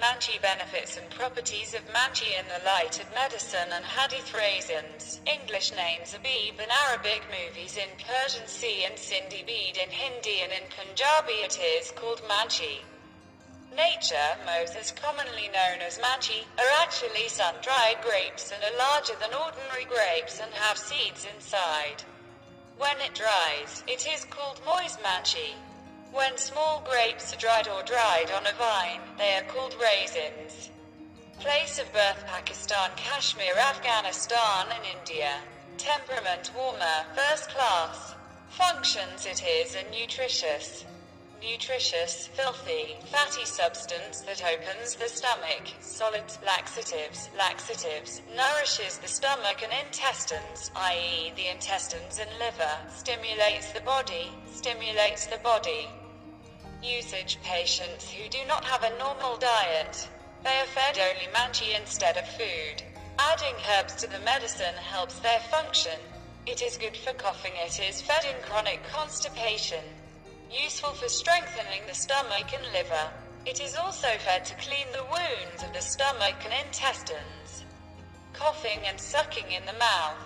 Manchi benefits and properties of Manchi in the light of medicine and hadith raisins, English names Abib in Arabic, movies in Persian, C and Sindhi bead in Hindi, and in Punjabi it is called Manchi. Nature mosses, commonly known as Manchi, are actually sun-dried grapes and are larger than ordinary grapes and have seeds inside. When it dries, it is called moise Manchi. When small grapes are dried or dried on a vine, they are called raisins. Place of birth: Pakistan, Kashmir, Afghanistan and India. Temperament: warmer, first class. Functions: it is a nutritious, filthy, fatty substance that opens the stomach. Solids: laxatives, nourishes the stomach and intestines, i.e. the intestines and liver. Stimulates the body. Usage: patients who do not have a normal diet, they are fed only Manchi instead of food. Adding herbs to the medicine helps their function. It is good for coughing. It is fed in chronic constipation. Useful for strengthening the stomach and liver. It is also fed to clean the wounds of the stomach and intestines. Coughing and sucking in the mouth.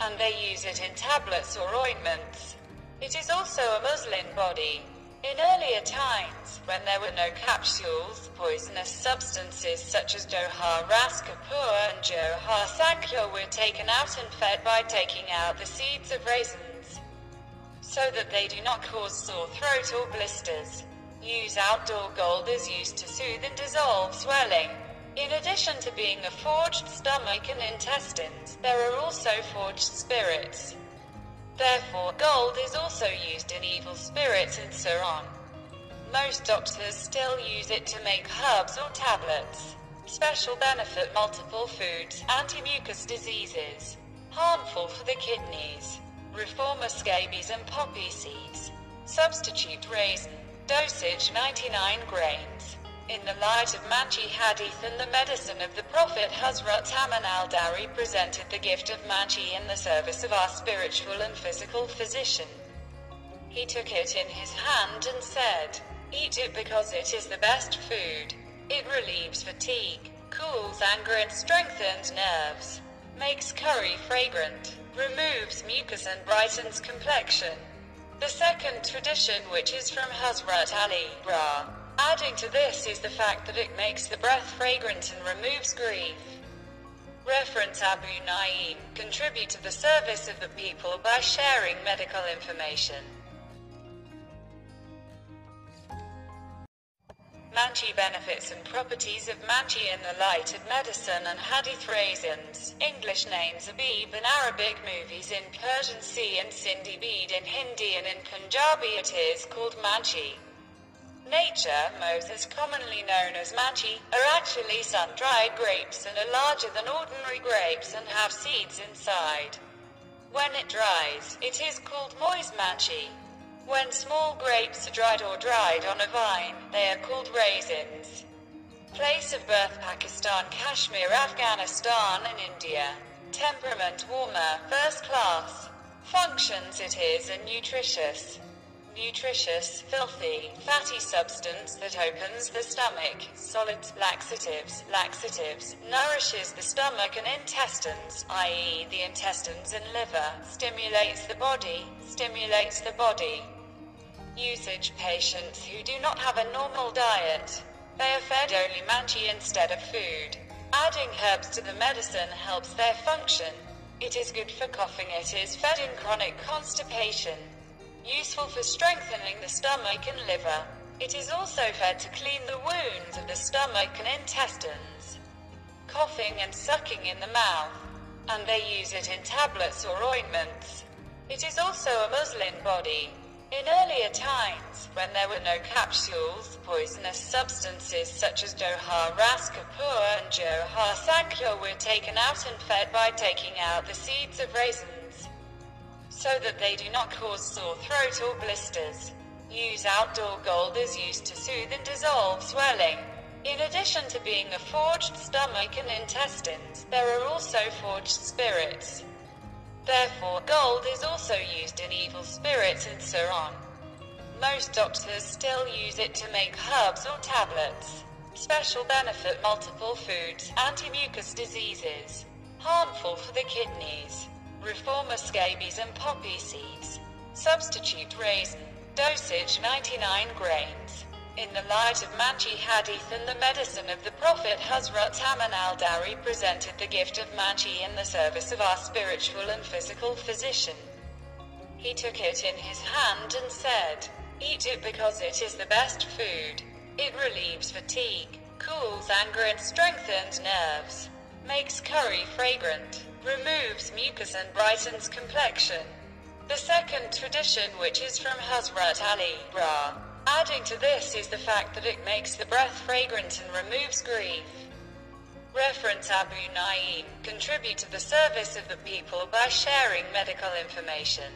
And they use it in tablets or ointments. It is also a muslin body. In earlier times, when there were no capsules, poisonous substances such as Johar Raskapur and Johar Sankhya were taken out and fed by taking out the seeds of raisins, so that they do not cause sore throat or blisters. Use outdoor gold is used to soothe and dissolve swelling. In addition to being a forged stomach and intestines, there are also forged spirits. Therefore, gold is also used in evil spirits and so on. Most doctors still use it to make herbs or tablets. Special benefit: multiple foods, anti-mucous diseases, harmful for the kidneys. Reformer: scabies and poppy seeds. Substitute: raisin. Dosage: 99 grains. In the light of Manchi hadith and the medicine of the Prophet, Hazrat Aman al-Dari presented the gift of Manchi in the service of our spiritual and physical physician. He took it in his hand and said, "Eat it because it is the best food. It relieves fatigue, cools anger and strengthens nerves, makes curry fragrant, removes mucus and brightens complexion." The second tradition, which is from Hazrat Ali, adding to this is the fact that it makes the breath fragrant and removes grief. Reference: Abu Na'im. Contribute to the service of the people by sharing medical information. Manchi benefits and properties of Manchi in the light of medicine and hadith raisins, English names Abib in Arabic, movies in Persian, C and Sindhi bead in Hindi, and in Punjabi it is called Manchi. Nature mosses, commonly known as Manchi, are actually sun-dried grapes and are larger than ordinary grapes and have seeds inside. When it dries, it is called moise Manchi. When small grapes are dried or dried on a vine, they are called raisins. Place of birth: Pakistan, Kashmir, Afghanistan and India. Temperament: warmer, first class. Functions: it is a nutritious, filthy, fatty substance that opens the stomach. Solids: laxatives, nourishes the stomach and intestines, i.e. the intestines and liver. Stimulates the body. Usage: patients who do not have a normal diet, they are fed only Manchi instead of food. Adding herbs to the medicine helps their function. It is good for coughing. It is fed in chronic constipation. Useful for strengthening the stomach and liver. It is also fed to clean the wounds of the stomach and intestines. Coughing and sucking in the mouth. And they use it in tablets or ointments. It is also a muslin body. In earlier times, when there were no capsules, poisonous substances such as Johar Raskapur and Johar Sankhya were taken out and fed by taking out the seeds of raisins, so that they do not cause sore throat or blisters. Use outdoor gold is used to soothe and dissolve swelling. In addition to being a forged stomach and intestines, there are also forged spirits. Therefore, gold is also used in evil spirits and so on. Most doctors still use it to make herbs or tablets. Special benefit: multiple foods, anti-mucus diseases, harmful for the kidneys, reformer scabies and poppy seeds. Substitute raisin. Dosage 99 grains. In the light of Manji Hadith and the medicine of the Prophet, Hazrat Aman al-Dari presented the gift of Manji in the service of our spiritual and physical physician. He took it in his hand and said, "Eat it because it is the best food. It relieves fatigue, cools anger and strengthens nerves, makes curry fragrant, removes mucus and brightens complexion." The second tradition, which is from Hazrat Ali, adding to this is the fact that it makes the breath fragrant and removes grief. Reference Abu Na'im. Contribute to the service of the people by sharing medical information.